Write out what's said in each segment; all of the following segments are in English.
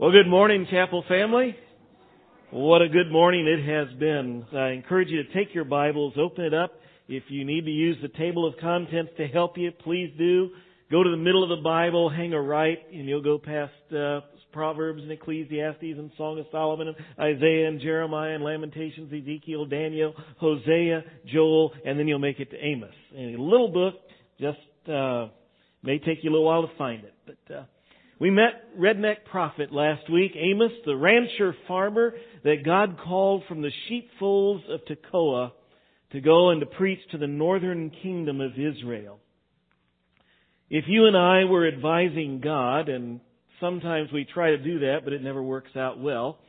Well, good morning, Chapel family. What a good morning it has been. I encourage you to take your Bibles, open it up. If you need to use the table of contents to help you, please do. Go to the middle of the Bible, hang a right, and you'll go past Proverbs and Ecclesiastes and Song of Solomon and Isaiah and Jeremiah and Lamentations, Ezekiel, Daniel, Hosea, Joel, and then you'll make it to Amos. And a little book, just may take you a little while to find it, but we met Redneck Prophet last week, Amos, the rancher farmer that God called from the sheepfolds of Tekoa to go and to preach to the northern kingdom of Israel. If you and I were advising God, and sometimes we try to do that, but it never works out well,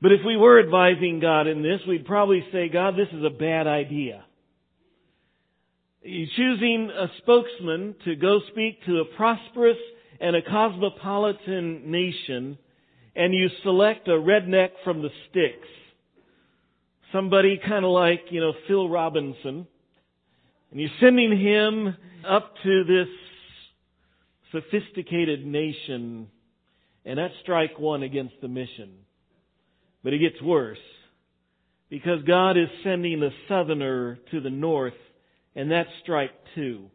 but if we were advising God in this, we'd probably say, God, this is a bad idea. You're choosing a spokesman to go speak to a prosperous and a cosmopolitan nation, and you select a redneck from the sticks. Somebody kind of like, Phil Robinson. And you're sending him up to this sophisticated nation, and that's strike one against the mission. But it gets worse, because God is sending a southerner to the north, and that's strike two.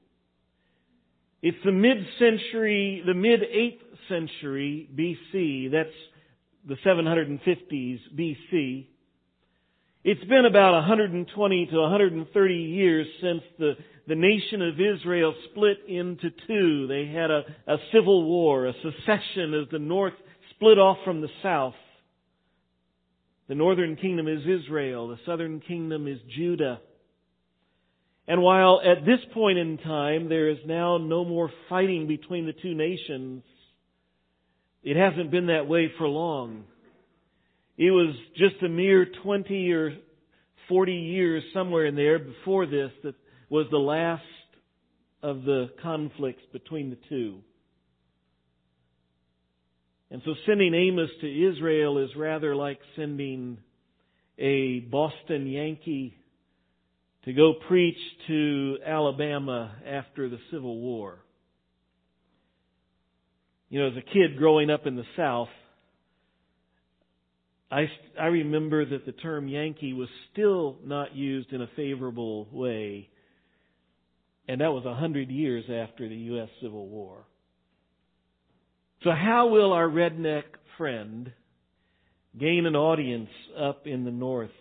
It's the mid-8th century B.C., that's the 750s B.C. It's been about 120 to 130 years since the nation of Israel split into two. They had a civil war, a secession as the north split off from the south. The northern kingdom is Israel, the southern kingdom is Judah. And while at this point in time there is now no more fighting between the two nations, it hasn't been that way for long. It was just a mere 20 or 40 years somewhere in there before this that was the last of the conflicts between the two. And so sending Amos to Israel is rather like sending a Boston Yankee to go preach to Alabama after the Civil War. As a kid growing up in the South, I remember that the term Yankee was still not used in a favorable way, and that was 100 years after the U.S. Civil War. So how will our redneck friend gain an audience up in the North?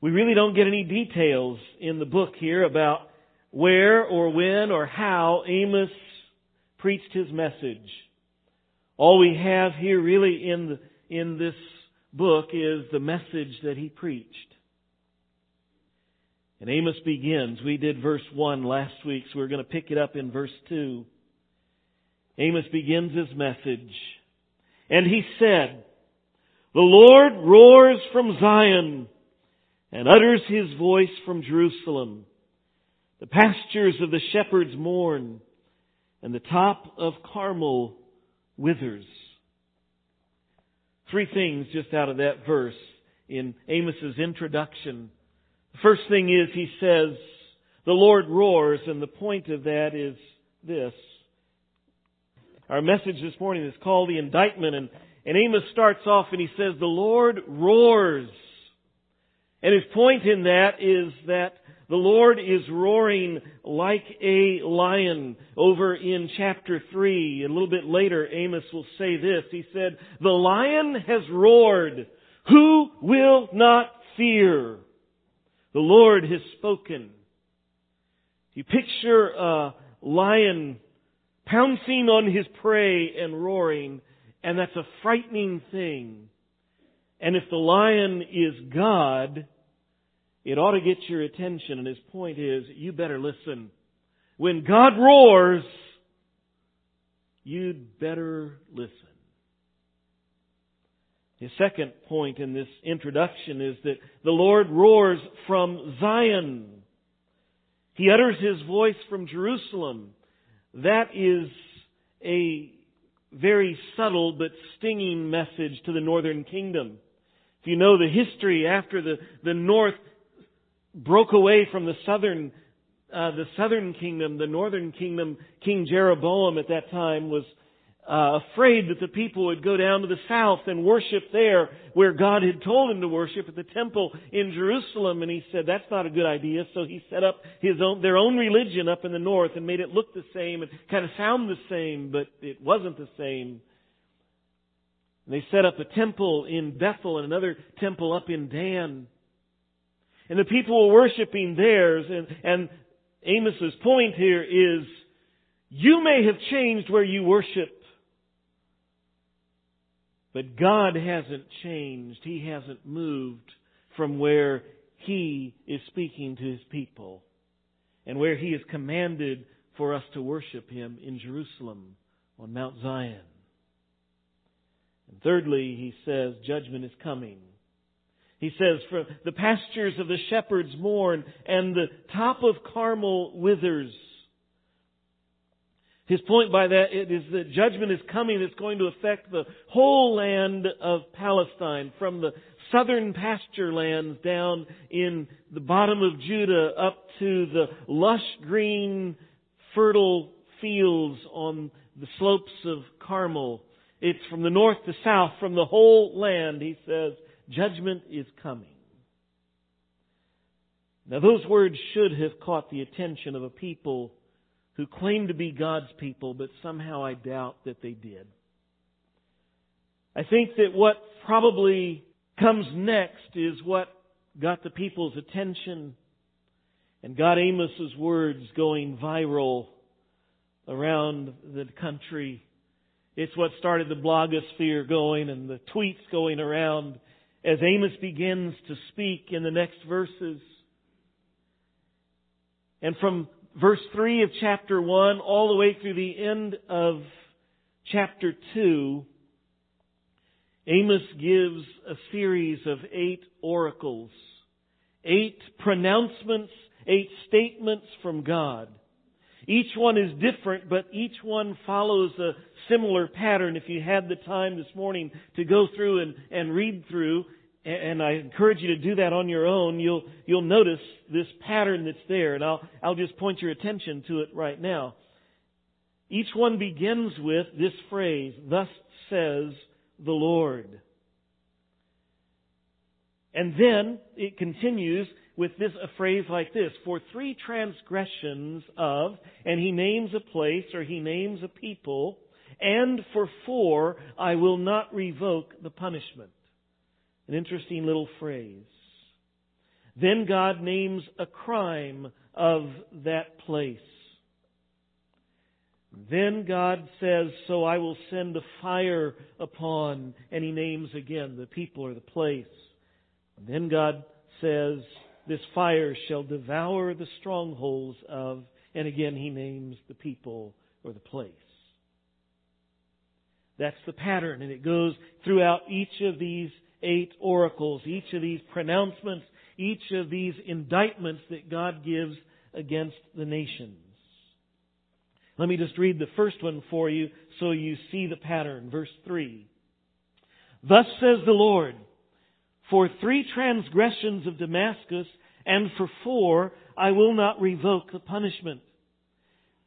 We really don't get any details in the book here about where or when or how Amos preached his message. All we have here really in this book is the message that he preached. And Amos begins. We did verse 1 last week, so we're going to pick it up in verse 2. Amos begins his message. And he said, "The Lord roars from Zion and utters his voice from Jerusalem. The pastures of the shepherds mourn, and the top of Carmel withers." Three things just out of that verse in Amos's introduction. The first thing is he says, the Lord roars, and the point of that is this. Our message this morning is called the indictment, and Amos starts off and he says, the Lord roars. And his point in that is that the Lord is roaring like a lion. Over in chapter 3, a little bit later, Amos will say this. He said, "The lion has roared. Who will not fear? The Lord has spoken." You picture a lion pouncing on his prey and roaring, and that's a frightening thing. And if the lion is God, it ought to get your attention. And his point is, you better listen. When God roars, you'd better listen. His second point in this introduction is that the Lord roars from Zion. He utters his voice from Jerusalem. That is a very subtle but stinging message to the northern kingdom. If you know the history, after the north broke away from the southern kingdom, the northern kingdom, King Jeroboam at that time was afraid that the people would go down to the south and worship there where God had told him to worship, at the temple in Jerusalem. And he said, that's not a good idea. So he set up their own religion up in the north and made it look the same and kind of sound the same, but it wasn't the same. And they set up a temple in Bethel and another temple up in Dan. And the people were worshiping theirs. And Amos's point here is, you may have changed where you worship, but God hasn't changed. He hasn't moved from where He is speaking to His people and where He has commanded for us to worship Him in Jerusalem on Mount Zion. And thirdly, he says, judgment is coming. He says, for the pastures of the shepherds mourn and the top of Carmel withers. His point by that is that judgment is coming that's going to affect the whole land of Palestine, from the southern pasture lands down in the bottom of Judah up to the lush green fertile fields on the slopes of Carmel. It's from the north to south, from the whole land, he says, judgment is coming. Now those words should have caught the attention of a people who claimed to be God's people, but somehow I doubt that they did. I think that what probably comes next is what got the people's attention and got Amos's words going viral around the country. It's what started the blogosphere going and the tweets going around as Amos begins to speak in the next verses. And from verse 3 of chapter 1 all the way through the end of chapter 2, Amos gives a series of 8 oracles, 8 pronouncements, 8 statements from God. Each one is different, but each one follows a similar pattern. If you had the time this morning to go through and read through, and I encourage you to do that on your own, you'll notice this pattern that's there, and I'll just point your attention to it right now. Each one begins with this phrase, "Thus says the Lord." And then it continues with a phrase like this, "For 3 transgressions of," and he names a place or he names a people, "and for 4 I will not revoke the punishment." An interesting little phrase. Then God names a crime of that place. Then God says, "So I will send a fire upon," and he names again the people or the place. Then God says, "This fire shall devour the strongholds of," and again he names the people or the place. That's the pattern, and it goes throughout each of these 8 oracles, each of these pronouncements, each of these indictments that God gives against the nations. Let me just read the first one for you so you see the pattern. Verse 3. "Thus says the Lord, for 3 transgressions of Damascus, and for 4 I will not revoke the punishment,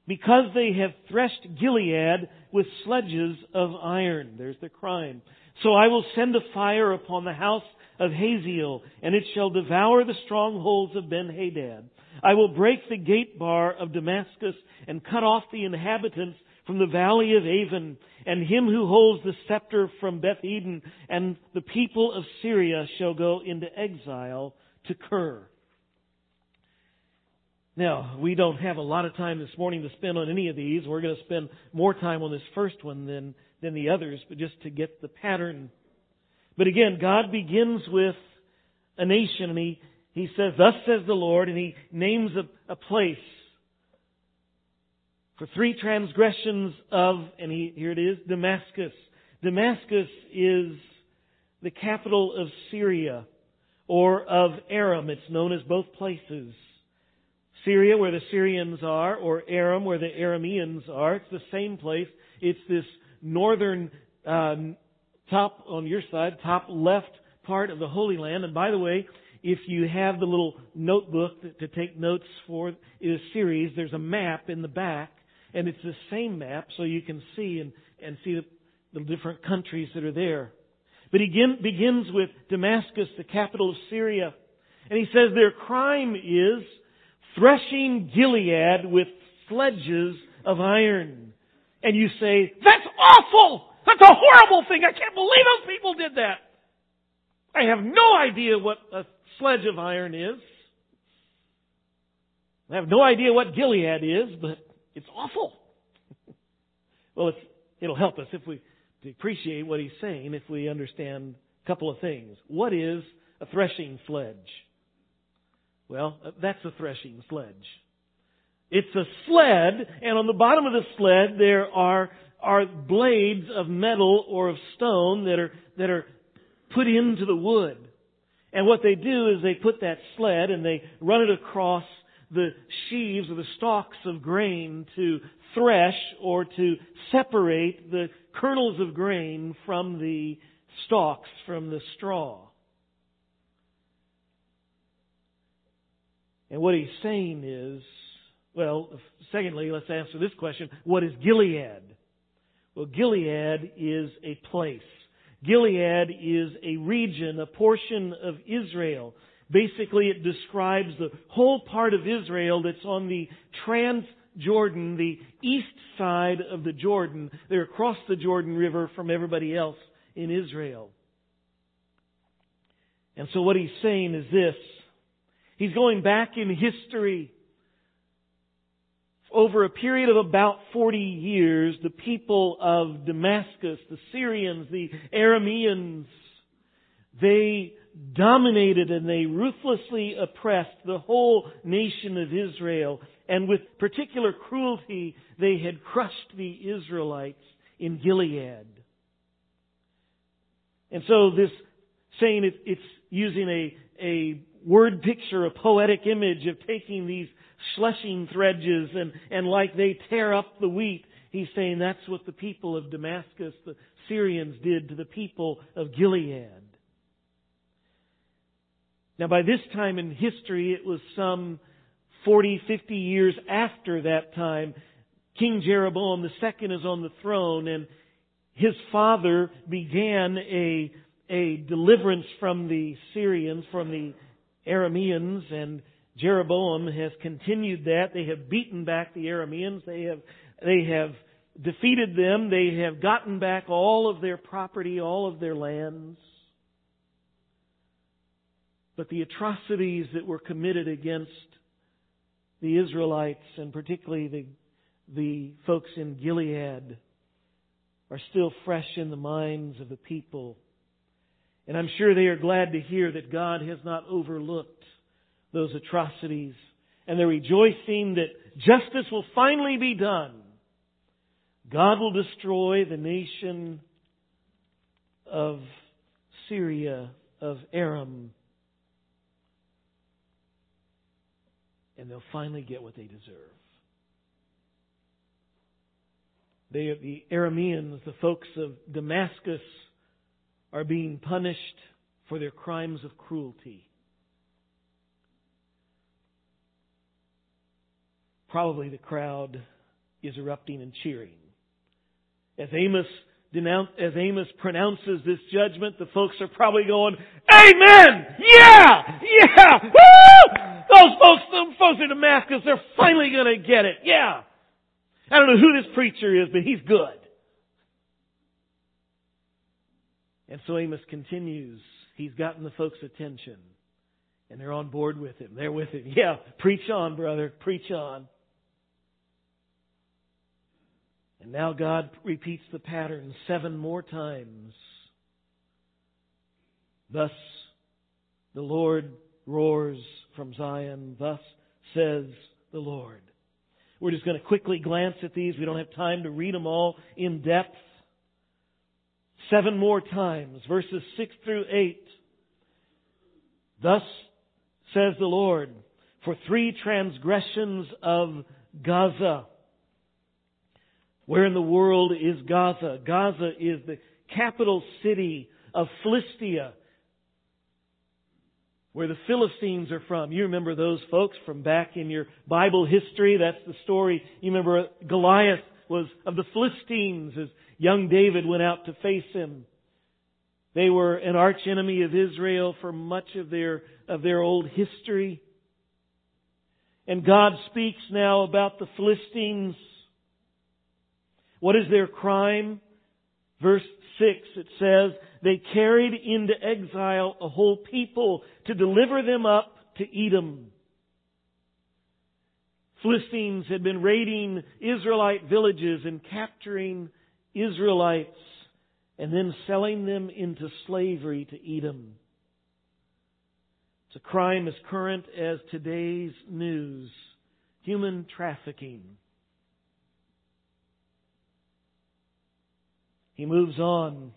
because they have threshed Gilead with sledges of iron." There's the crime. "So I will send a fire upon the house of Hazael, and it shall devour the strongholds of Ben-Hadad. I will break the gate bar of Damascus, and cut off the inhabitants from the valley of Avon, and him who holds the scepter from Beth Eden, and the people of Syria shall go into exile to Kir." Now, we don't have a lot of time this morning to spend on any of these. We're going to spend more time on this first one than the others, but just to get the pattern. But again, God begins with a nation, and He says, "Thus says the Lord," and He names a place. For 3 transgressions of, and here it is, Damascus. Damascus is the capital of Syria, or of Aram. It's known as both places. Syria, where the Syrians are, or Aram, where the Arameans are. It's the same place. It's this northern top on your side, top left part of the Holy Land. And by the way, if you have the little notebook to take notes for this series, there's a map in the back, and it's the same map, so you can see and and see the different countries that are there. But he begins with Damascus, the capital of Syria. And he says their crime is threshing Gilead with sledges of iron. And you say, that's awful! That's a horrible thing! I can't believe those people did that! I have no idea what a sledge of iron is. I have no idea what Gilead is, but it's awful. Well, it'll help us if we appreciate what he's saying, if we understand a couple of things. What is a threshing sledge? Well, that's a threshing sledge. It's a sled, and on the bottom of the sled there are blades of metal or of stone that are put into the wood. And what they do is they put that sled and they run it across the sheaves or the stalks of grain to thresh or to separate the kernels of grain from the stalks, from the straw. And what he's saying is, well, secondly, let's answer this question. What is Gilead? Well, Gilead is a place. Gilead is a region, a portion of Israel. Basically, it describes the whole part of Israel that's on the Trans-Jordan, the east side of the Jordan. They're across the Jordan River from everybody else in Israel. And so what he's saying is this. He's going back in history. Over a period of about 40 years, the people of Damascus, the Syrians, the Arameans, they dominated and they ruthlessly oppressed the whole nation of Israel. And with particular cruelty, they had crushed the Israelites in Gilead. And so this saying, it's using a word picture, a poetic image of taking these sleshing thredges and like they tear up the wheat. He's saying that's what the people of Damascus, the Syrians, did to the people of Gilead. Now by this time in history, it was some 40, 50 years after that time. King Jeroboam II is on the throne, and his father began a deliverance from the Syrians, from the Arameans, and Jeroboam has continued that. They have beaten back the Arameans. They have defeated them. They have gotten back all of their property, all of their lands. But the atrocities that were committed against the Israelites, and particularly the folks in Gilead, are still fresh in the minds of the people. And I'm sure they are glad to hear that God has not overlooked those atrocities. And they're rejoicing that justice will finally be done. God will destroy the nation of Syria, of Aram. And they'll finally get what they deserve. The Arameans, the folks of Damascus, are being punished for their crimes of cruelty. Probably the crowd is erupting and cheering. As Amos pronounces this judgment, the folks are probably going, "Amen! Yeah! Yeah! Woo! Those folks in Damascus, they're finally going to get it. Yeah! I don't know who this preacher is, but he's good." And so Amos continues. He's gotten the folks' attention. And they're on board with him. They're with him. Yeah, preach on, brother. Preach on. And now God repeats the pattern 7 more times. Thus the Lord roars from Zion. Thus says the Lord. We're just going to quickly glance at these. We don't have time to read them all in depth. 7 more times, verses 6-8. Thus says the Lord, for 3 transgressions of Gaza. Where in the world is Gaza? Gaza is the capital city of Philistia, where the Philistines are from. You remember those folks from back in your Bible history. That's the story. You remember Goliath was of the Philistines, as young David went out to face him. They were an arch enemy of Israel for much of their old history. And God speaks now about the Philistines. What is their crime? Verse 6, it says, they carried into exile a whole people to deliver them up to Edom. Philistines had been raiding Israelite villages and capturing Israelites and then selling them into slavery to Edom. It's a crime as current as today's news. Human trafficking. He moves on.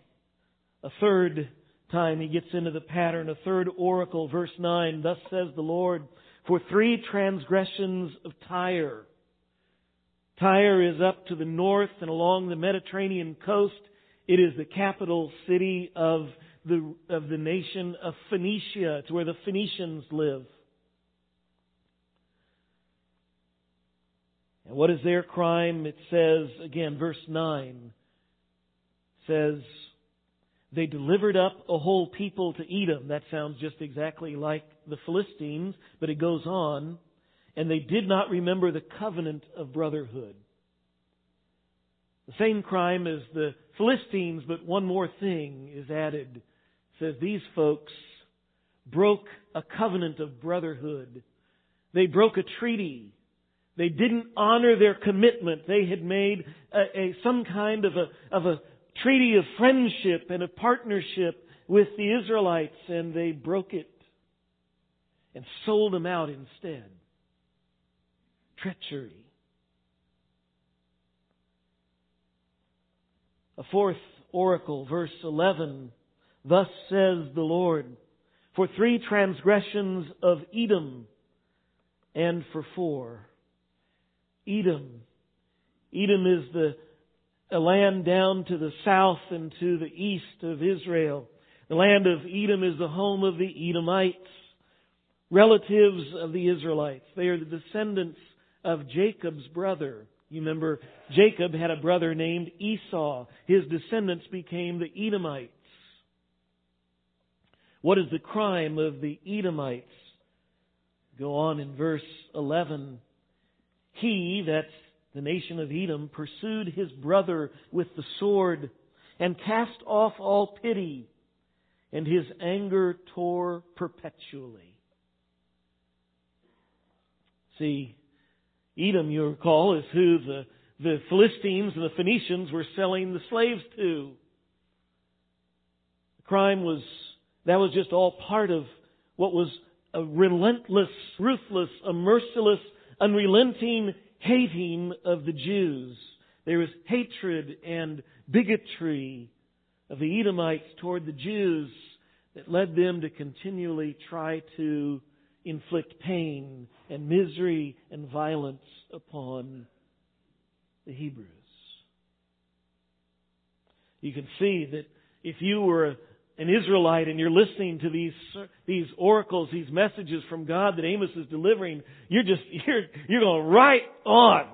A third time he gets into the pattern. A third oracle, verse 9. Thus says the Lord, for 3 transgressions of Tyre. Tyre is up to the north and along the Mediterranean coast. It is the capital city of the nation of Phoenicia. It's where the Phoenicians live. And what is their crime? It says, again, verse 9, says, they delivered up a whole people to Edom. That sounds just exactly like the Philistines, but it goes on. And they did not remember the covenant of brotherhood. The same crime as the Philistines, but one more thing is added. It says these folks broke a covenant of brotherhood. They broke a treaty. They didn't honor their commitment. They had made some kind of a treaty of friendship and of partnership with the Israelites, and they broke it and sold them out instead. Treachery. A fourth oracle, verse 11. Thus says the Lord, for 3 transgressions of Edom, and for 4. Edom is a land down to the south and to the east of Israel. The land of Edom is the home of the Edomites, relatives of the Israelites. They are the descendants of Jacob's brother. You remember, Jacob had a brother named Esau. His descendants became the Edomites. What is the crime of the Edomites? Go on in verse 11. He, that's the nation of Edom, pursued his brother with the sword and cast off all pity, and his anger tore perpetually. See, Edom, you recall, is who the Philistines and the Phoenicians were selling the slaves to. The crime was just all part of what was a relentless, ruthless, a merciless, unrelenting hating of the Jews. There was hatred and bigotry of the Edomites toward the Jews that led them to continually try to inflict pain and misery and violence upon the Hebrews. You can see that if you were an Israelite and you're listening to these oracles, these messages from God that Amos is delivering, you're going right on.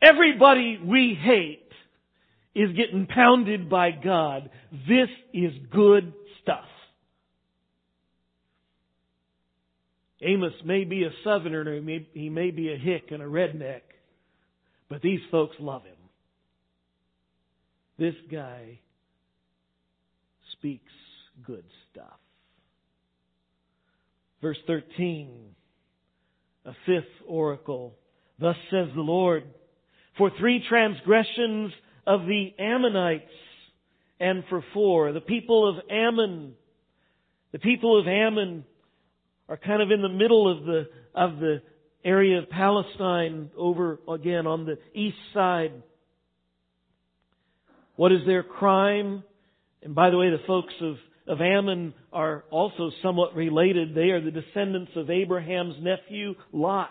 Everybody we hate is getting pounded by God. This is good stuff. Amos may be a southerner, he may be a hick and a redneck, but these folks love him. This guy speaks good stuff. Verse 13, a fifth oracle. Thus says the Lord, for 3 transgressions of the Ammonites, and for 4. The people of Ammon are kind of in the middle of the area of Palestine, over again on the east side. What is their crime? And by the way, the folks of Ammon are also somewhat related. They are the descendants of Abraham's nephew, Lot.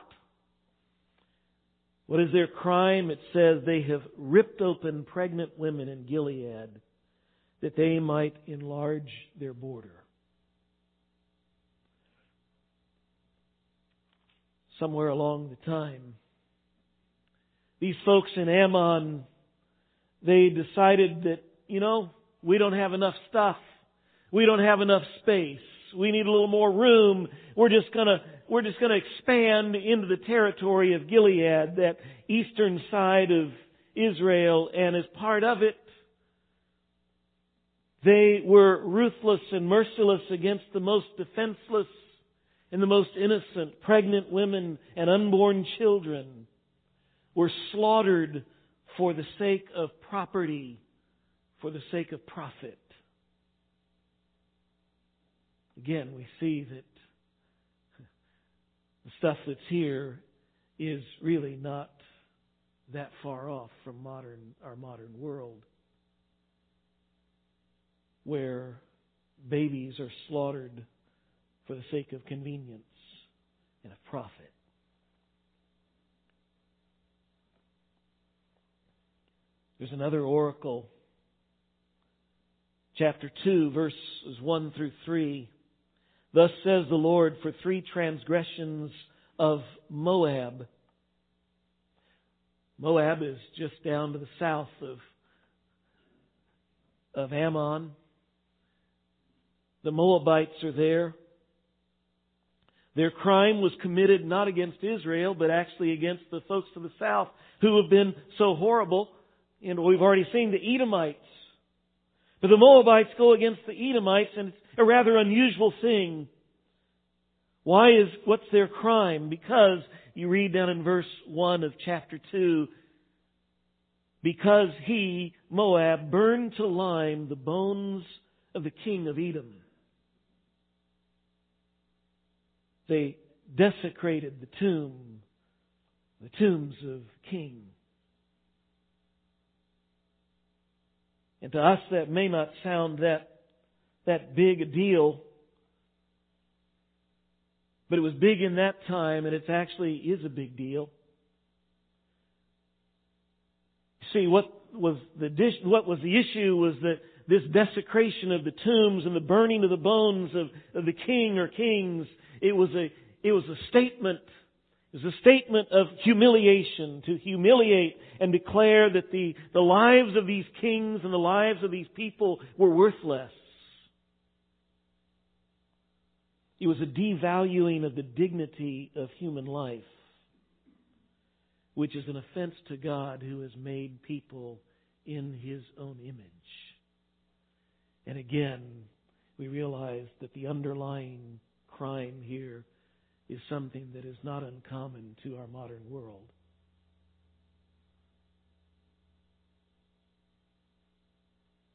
What is their crime? It says they have ripped open pregnant women in Gilead that they might enlarge their border. Somewhere along the time, these folks in Ammon they decided that, you know, we don't have enough stuff. We don't have enough space. We need a little more room. We're just gonna expand into the territory of Gilead, that eastern side of Israel, and as part of it, they were ruthless and merciless against the most defenseless and the most innocent. Pregnant women and unborn children were slaughtered for the sake of property, for the sake of profit. Again, we see that the stuff that's here is really not that far off from our modern world, where babies are slaughtered for the sake of convenience and of profit. There's another oracle. Chapter 2, verses 1 through 3. Thus says the Lord, for 3 transgressions of Moab. Moab is just down to the south of Ammon. The Moabites are there. Their crime was committed not against Israel, but actually against the folks to the south who have been so horrible. And we've already seen the Edomites. But the Moabites go against the Edomites, and it's a rather unusual thing. What's their crime? Because, you read down in verse 1 of chapter 2, because he, Moab, burned to lime the bones of the king of Edom. They desecrated the tombs of kings. And to us, that may not sound that big a deal, but it was big in that time, and it actually is a big deal. See, what was the issue was that this desecration of the tombs and the burning of the bones of the king or kings, it was a statement. It was a statement of humiliation, to humiliate and declare that the lives of these kings and the lives of these people were worthless. It was a devaluing of the dignity of human life, which is an offense to God, who has made people in His own image. And again, we realize that the underlying crime here is something that is not uncommon to our modern world.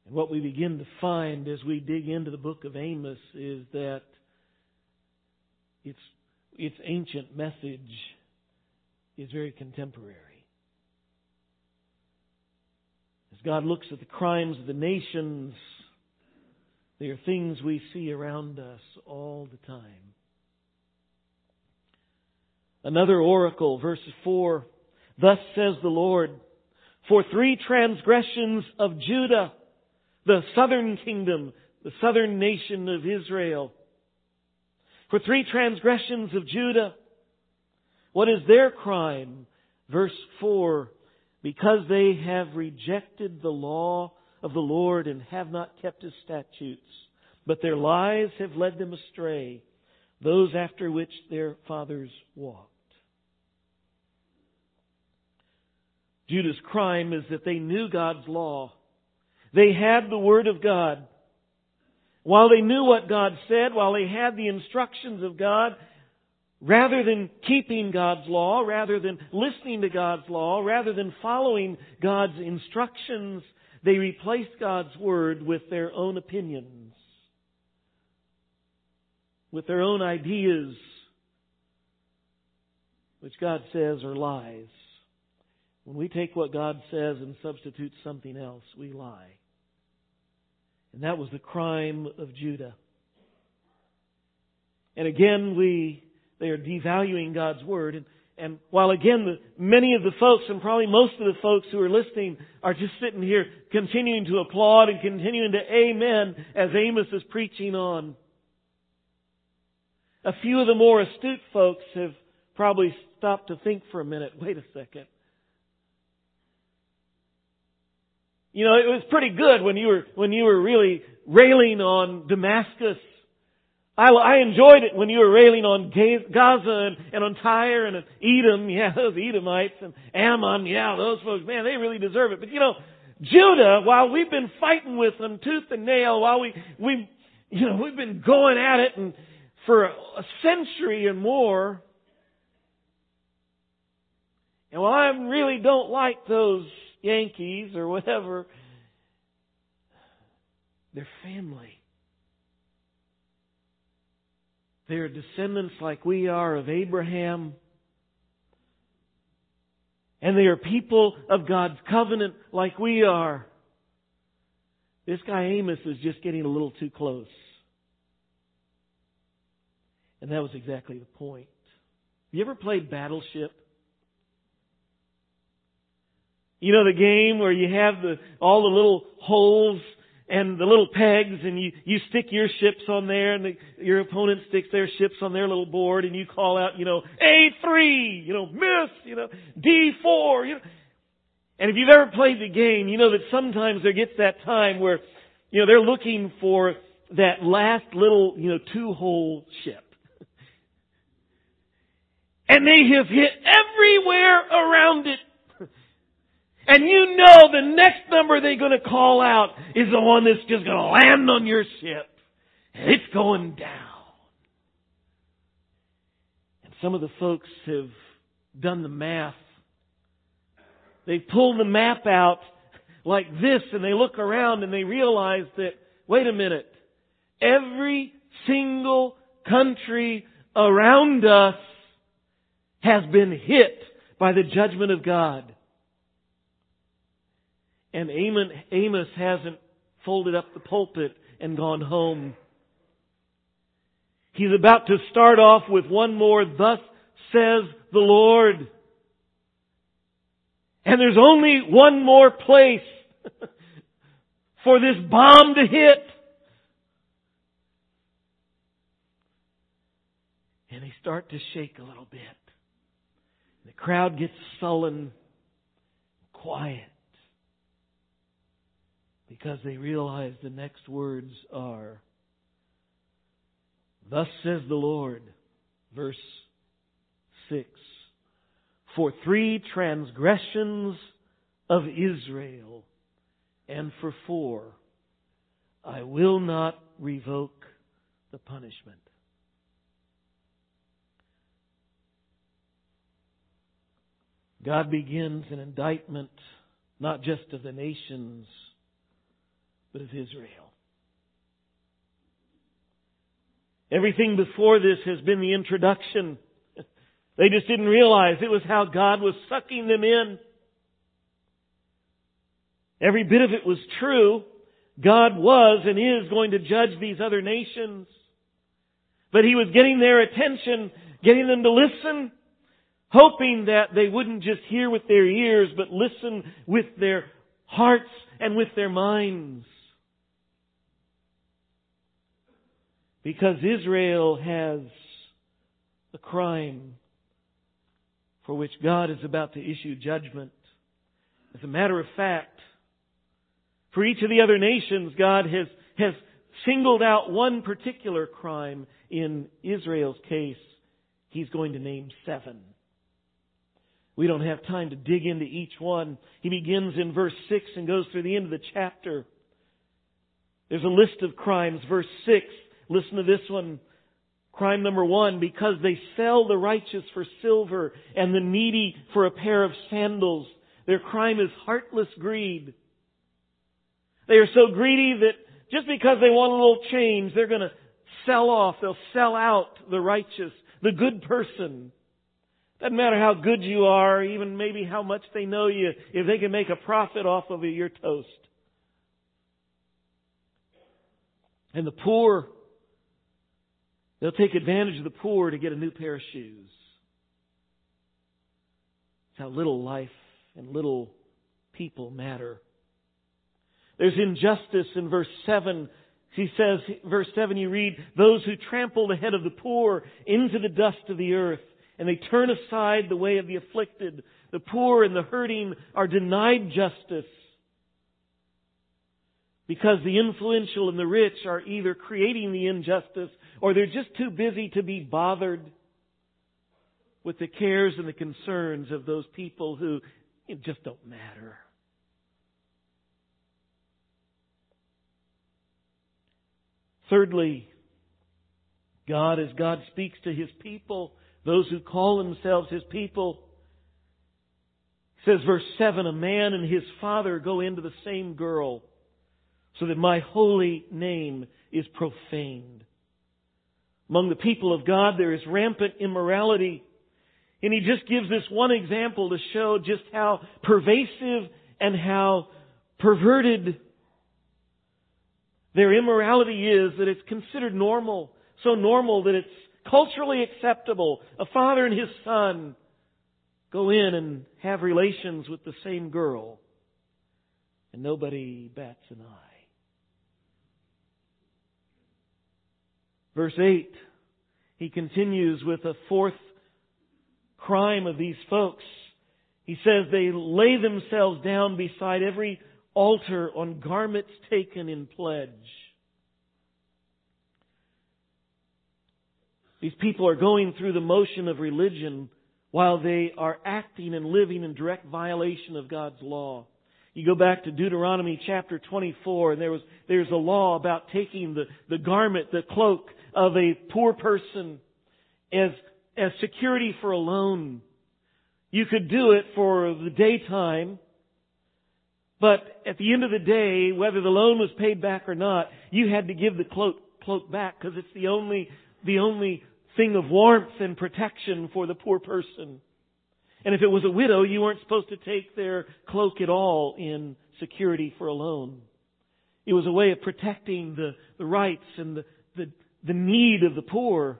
And what we begin to find as we dig into the book of Amos is that its ancient message is very contemporary. As God looks at the crimes of the nations, they are things we see around us all the time. Another oracle, verse 4. Thus says the Lord, for 3 transgressions of Judah, the southern kingdom, the southern nation of Israel. For 3 transgressions of Judah, what is their crime? Verse 4. Because they have rejected the law of the Lord and have not kept His statutes, but their lies have led them astray, those after which their fathers walked. Judah's crime is that they knew God's law. They had the Word of God. While they knew what God said, while they had the instructions of God, rather than keeping God's law, rather than listening to God's law, rather than following God's instructions, they replaced God's Word with their own opinions, with their own ideas, which God says are lies. When we take what God says and substitute something else, we lie. And that was the crime of Judah. And again, they are devaluing God's Word. And while again, many of the folks, and probably most of the folks who are listening, are just sitting here continuing to applaud and continuing to amen as Amos is preaching on. A few of the more astute folks have probably stopped to think for a minute. Wait a second. You know, it was pretty good when you were really railing on Damascus. I enjoyed it when you were railing on Gaza and on Tyre and Edom. Yeah, those Edomites and Ammon. Yeah, those folks, man, they really deserve it. But you know, Judah, while we've been fighting with them tooth and nail, while we've been going at it and for a century and more, and while I really don't like those Yankees or whatever, they're family. They're descendants like we are of Abraham. And they are people of God's covenant like we are. This guy Amos is just getting a little too close. And that was exactly the point. You ever played Battleship? You know, the game where you have all the little holes and the little pegs, and you stick your ships on there, and your opponent sticks their ships on their little board, and you call out, you know, A3, you know, miss, you know, D4, you know. And if you've ever played the game, you know that sometimes there gets that time where, you know, they're looking for that last little, you know, two-hole ship. And they have hit everywhere around it. And you know the next number they're going to call out is the one that's just going to land on your ship. And it's going down. And some of the folks have done the math. They pull the map out like this, and they look around and they realize that, wait a minute, every single country around us has been hit by the judgment of God. And Amos hasn't folded up the pulpit and gone home. He's about to start off with one more, thus says the Lord. And there's only one more place for this bomb to hit. And they start to shake a little bit. The crowd gets sullen, quiet. Because they realize the next words are, thus says the Lord, verse 6, for 3 transgressions of Israel, and for 4, I will not revoke the punishment. God begins an indictment, not just of the nations, but of Israel. Everything before this has been the introduction. They just didn't realize it was how God was sucking them in. Every bit of it was true. God was and is going to judge these other nations. But He was getting their attention, getting them to listen, hoping that they wouldn't just hear with their ears, but listen with their hearts and with their minds. Because Israel has a crime for which God is about to issue judgment. As a matter of fact, for each of the other nations, God has singled out one particular crime. In Israel's case, He's going to name 7. We don't have time to dig into each one. He begins in verse 6 and goes through the end of the chapter. There's a list of crimes. Verse 6, listen to this one. Crime number 1, because they sell the righteous for silver and the needy for a pair of sandals. Their crime is heartless greed. They are so greedy that just because they want a little change, they're going to sell off. They'll sell out the righteous, the good person. Doesn't matter how good you are, even maybe how much they know you, if they can make a profit off of you, you're toast. And the poor, they'll take advantage of the poor to get a new pair of shoes. That's how little life and little people matter. There's injustice in verse 7. He says, verse 7 you read, those who trample the head of the poor into the dust of the earth. And they turn aside the way of the afflicted. The poor and the hurting are denied justice. Because the influential and the rich are either creating the injustice or they're just too busy to be bothered with the cares and the concerns of those people who just don't matter. Thirdly, God, as God speaks to His people, those who call themselves His people, says, verse 7, a man and his father go into the same girl, so that my holy name is profaned. Among the people of God, there is rampant immorality. And He just gives this one example to show just how pervasive and how perverted their immorality is, that it's considered normal. So normal that it's culturally acceptable. A father and his son go in and have relations with the same girl. And nobody bats an eye. Verse 8, he continues with a fourth crime of these folks. He says they lay themselves down beside every altar on garments taken in pledge. These people are going through the motion of religion while they are acting and living in direct violation of God's law. You go back to Deuteronomy chapter 24, and there's a law about taking the garment, the cloak of a poor person as security for a loan. You could do it for the daytime, but at the end of the day, whether the loan was paid back or not, you had to give the cloak back because it's the only thing of warmth and protection for the poor person. And if it was a widow, you weren't supposed to take their cloak at all in security for a loan. It was a way of protecting the rights and the need of the poor.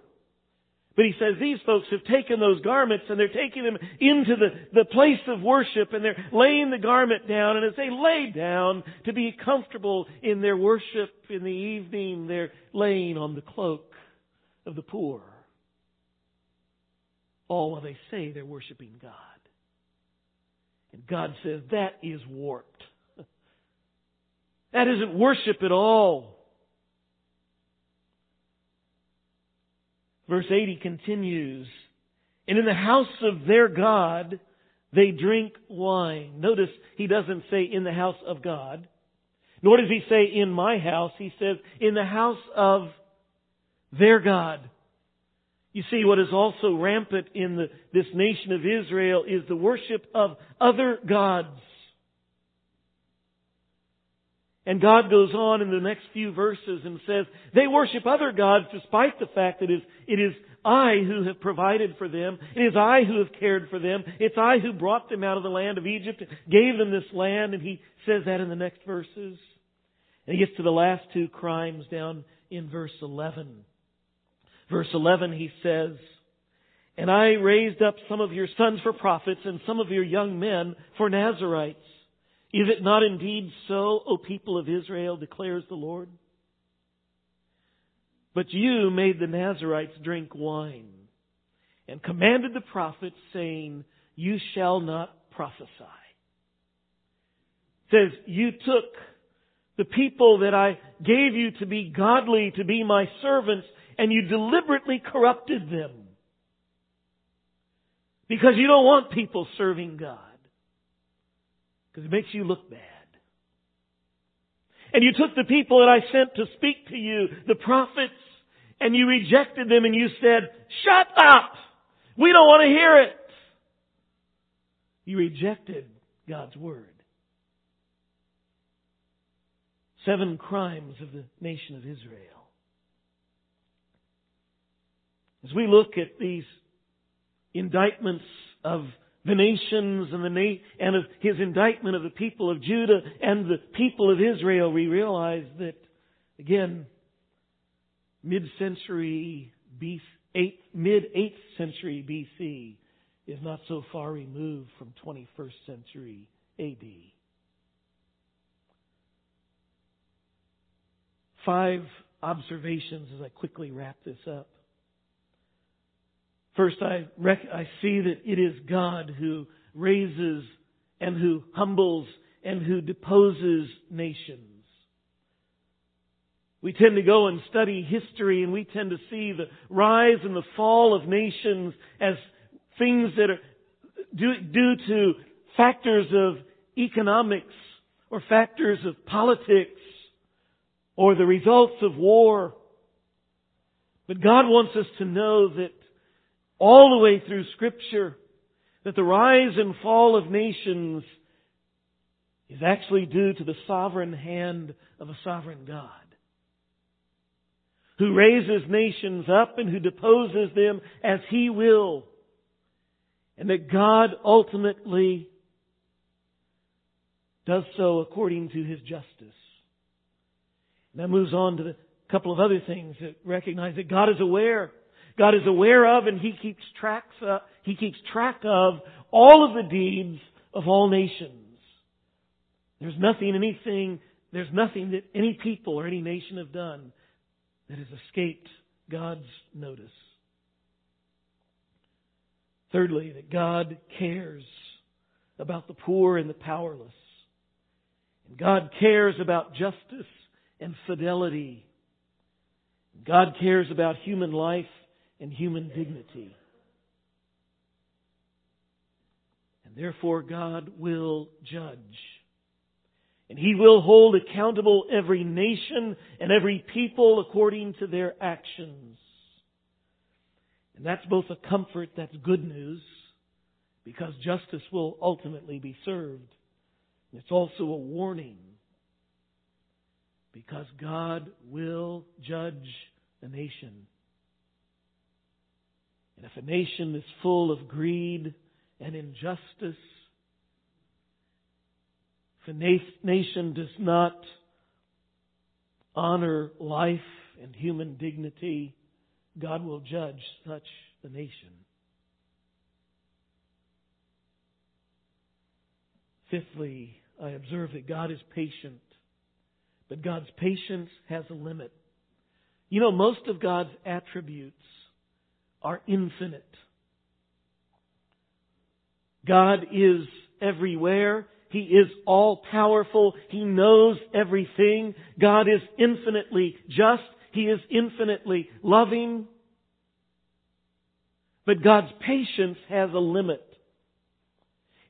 But he says these folks have taken those garments and they're taking them into the place of worship, and they're laying the garment down. And as they lay down to be comfortable in their worship in the evening, they're laying on the cloak of the poor. All while they say they're worshiping God. And God says that is warped. That isn't worship at all. Verse 80 continues, and in the house of their God they drink wine. Notice he doesn't say in the house of God, nor does he say in my house. He says in the house of their God. You see, what is also rampant in this nation of Israel is the worship of other gods. And God goes on in the next few verses and says, they worship other gods despite the fact that it is I who have provided for them. It is I who have cared for them. It's I who brought them out of the land of Egypt, gave them this land. And he says that in the next verses. And he gets to the last two crimes down in verse 11. Verse 11, he says, and I raised up some of your sons for prophets and some of your young men for Nazarites. Is it not indeed so, O people of Israel, declares the Lord? But you made the Nazarites drink wine and commanded the prophets, saying, you shall not prophesy. It says, you took the people that I gave you to be godly, to be my servants, and you deliberately corrupted them because you don't want people serving God because it makes you look bad. And you took the people that I sent to speak to you, the prophets, and you rejected them and you said, shut up! We don't want to hear it! You rejected God's Word. 7 crimes of the nation of Israel. As we look at these indictments of the nations and of his indictment of the people of Judah and the people of Israel, we realize that, again, mid-8th century BC is not so far removed from 21st century AD. 5 observations as I quickly wrap this up. First, I see that it is God who raises and who humbles and who deposes nations. We tend to go and study history, and we tend to see the rise and the fall of nations as things that are due to factors of economics or factors of politics or the results of war. But God wants us to know that all the way through Scripture, that the rise and fall of nations is actually due to the sovereign hand of a sovereign God, who raises nations up and who deposes them as He will. And that God ultimately does so according to His justice. And that moves on to a couple of other things that recognize that God is aware. God is aware of, and He keeps track of all of the deeds of all nations. There's nothing that any people or any nation have done that has escaped God's notice. Thirdly, that God cares about the poor and the powerless. And God cares about justice and fidelity. God cares about human life and human dignity. And therefore, God will judge. And He will hold accountable every nation and every people according to their actions. And that's both a comfort, that's good news, because justice will ultimately be served. And it's also a warning, because God will judge a nation. And if a nation is full of greed and injustice, if a nation does not honor life and human dignity, God will judge such a nation. Fifthly, I observe that God is patient, but God's patience has a limit. You know, most of God's attributes are infinite. God is everywhere. He is all-powerful. He knows everything. God is infinitely just. He is infinitely loving. But God's patience has a limit.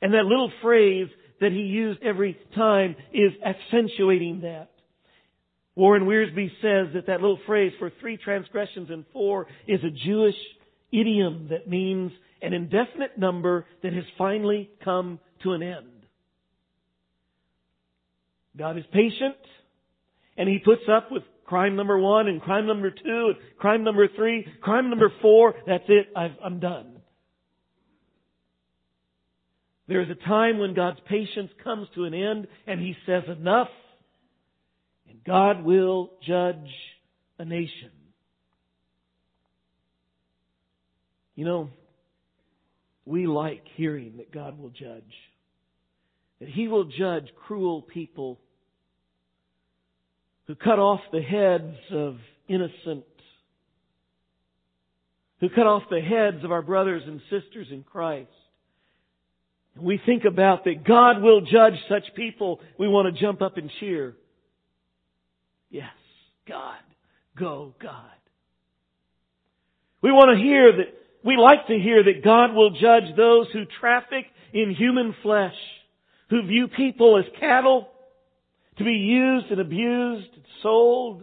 And that little phrase that He used every time is accentuating that. Warren Wiersbe says that that little phrase, for 3 transgressions and 4, is a Jewish idiom that means an indefinite number that has finally come to an end. God is patient, and He puts up with crime number 1 and crime number 2 and crime number 3, crime number 4. That's it. I'm done. There is a time when God's patience comes to an end, and He says enough, and God will judge a nation. You know, we like hearing that God will judge, that He will judge cruel people who cut off the heads of innocent, who cut off the heads of our brothers and sisters in Christ. And we think about that God will judge such people, we want to jump up and cheer. Yes, God, go God. We want to hear that, we like to hear that God will judge those who traffic in human flesh, who view people as cattle, to be used and abused and sold.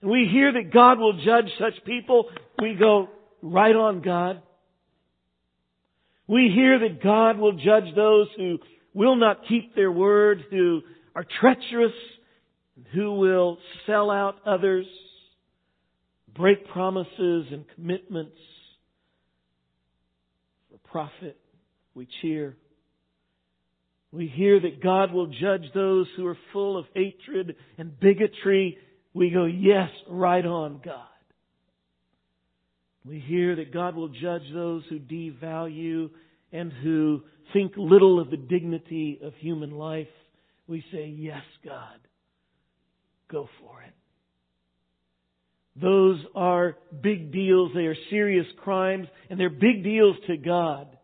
And we hear that God will judge such people. We go, right on, God. We hear that God will judge those who will not keep their word, who are treacherous, and who will sell out others, break promises and commitments for profit. We cheer. We hear that God will judge those who are full of hatred and bigotry. We go, yes, right on, God. We hear that God will judge those who devalue and who think little of the dignity of human life. We say, yes, God, go for it. Those are big deals. They are serious crimes, and they're big deals to God.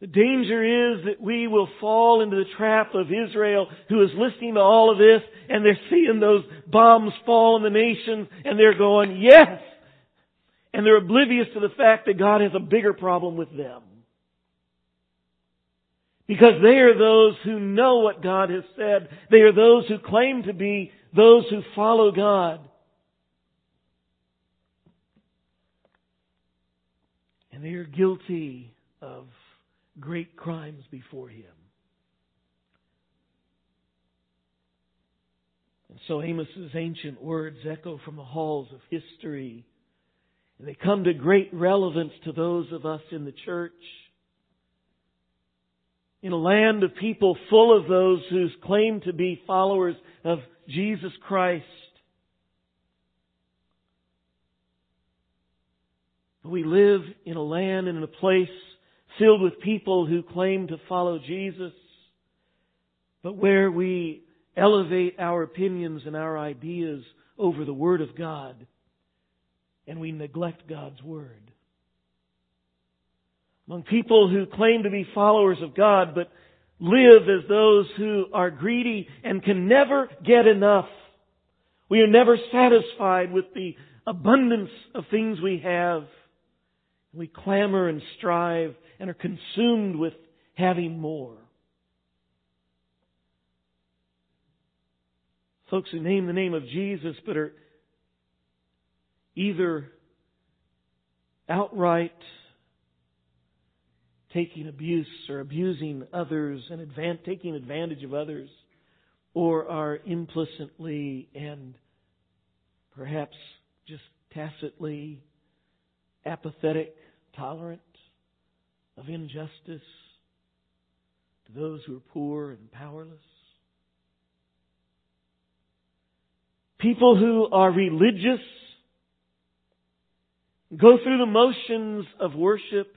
The danger is that we will fall into the trap of Israel, who is listening to all of this, and they're seeing those bombs fall in the nation, and they're going, yes! And they're oblivious to the fact that God has a bigger problem with them. Because they are those who know what God has said. They are those who claim to be those who follow God. And they are guilty of great crimes before Him. And so Amos's ancient words echo from the halls of history. And they come to great relevance to those of us in the church. In a land of people full of those who claim to be followers of Jesus Christ. But we live in a land and in a place filled with people who claim to follow Jesus, but where we elevate our opinions and our ideas over the Word of God, and we neglect God's Word. Among people who claim to be followers of God but live as those who are greedy and can never get enough. We are never satisfied with the abundance of things we have. We clamor and strive and are consumed with having more. Folks who name the name of Jesus but are either outright taking abuse or abusing others and taking advantage of others, or are implicitly and perhaps just tacitly apathetic, tolerant of injustice to those who are poor and powerless. People who are religious, go through the motions of worship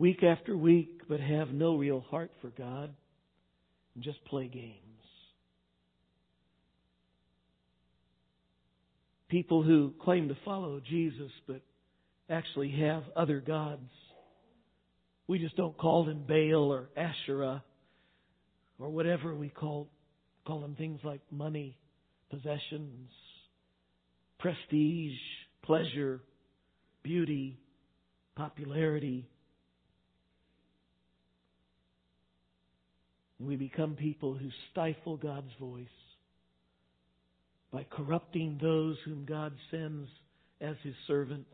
week after week, but have no real heart for God, and just play games. People who claim to follow Jesus, but actually have other gods. We just don't call them Baal or Asherah, or whatever we call them, things like money, possessions, prestige, pleasure, beauty, popularity. We become people who stifle God's voice by corrupting those whom God sends as His servants,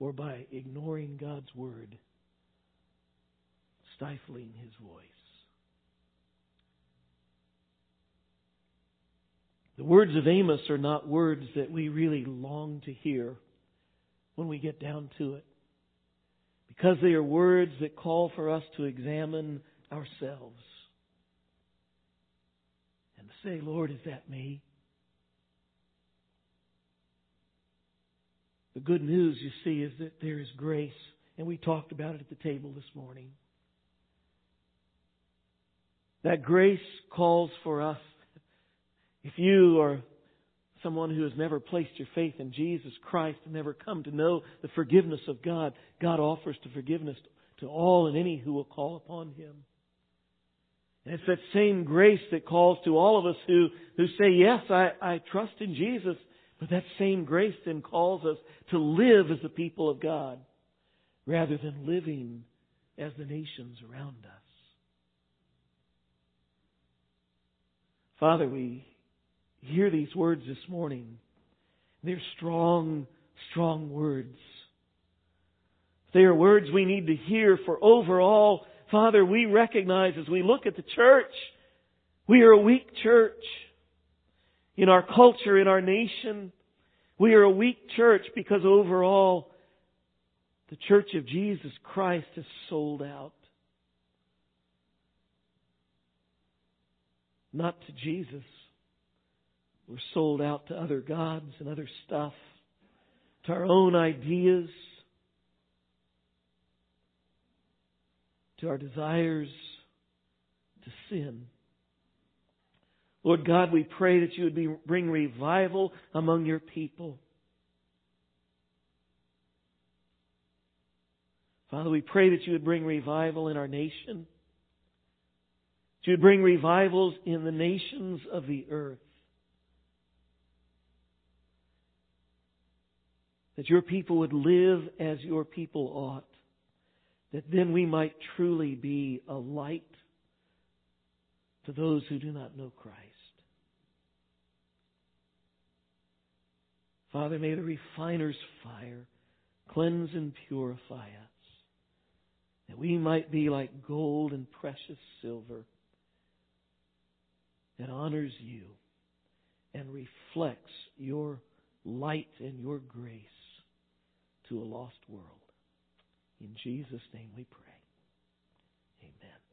or by ignoring God's Word, stifling His voice. The words of Amos are not words that we really long to hear when we get down to it, because they are words that call for us to examine ourselves and to say, Lord, is that me? The good news, you see, is that there is grace, and we talked about it at the table this morning. That grace calls for us. If you are someone who has never placed your faith in Jesus Christ and never come to know the forgiveness of God, God offers the forgiveness to all and any who will call upon Him. And it's that same grace that calls to all of us who say, yes, I trust in Jesus, but that same grace then calls us to live as the people of God rather than living as the nations around us. Father, we hear these words this morning. They're strong, strong words. They are words we need to hear, for overall, Father, we recognize as we look at the church, we are a weak church. In our culture, in our nation, we are a weak church because overall, the church of Jesus Christ is sold out. Not to Jesus. We're sold out to other gods and other stuff, to our own ideas, to our desires, to sin. Lord God, we pray that You would bring revival among Your people. Father, we pray that you would bring revival in our nation. That you would bring revivals in the nations of the earth. That your people would live as your people ought. That then we might truly be a light to those who do not know Christ. Father, may the refiner's fire cleanse and purify us, that we might be like gold and precious silver that honors you and reflects your light and your grace to a lost world. In Jesus' name we pray. Amen.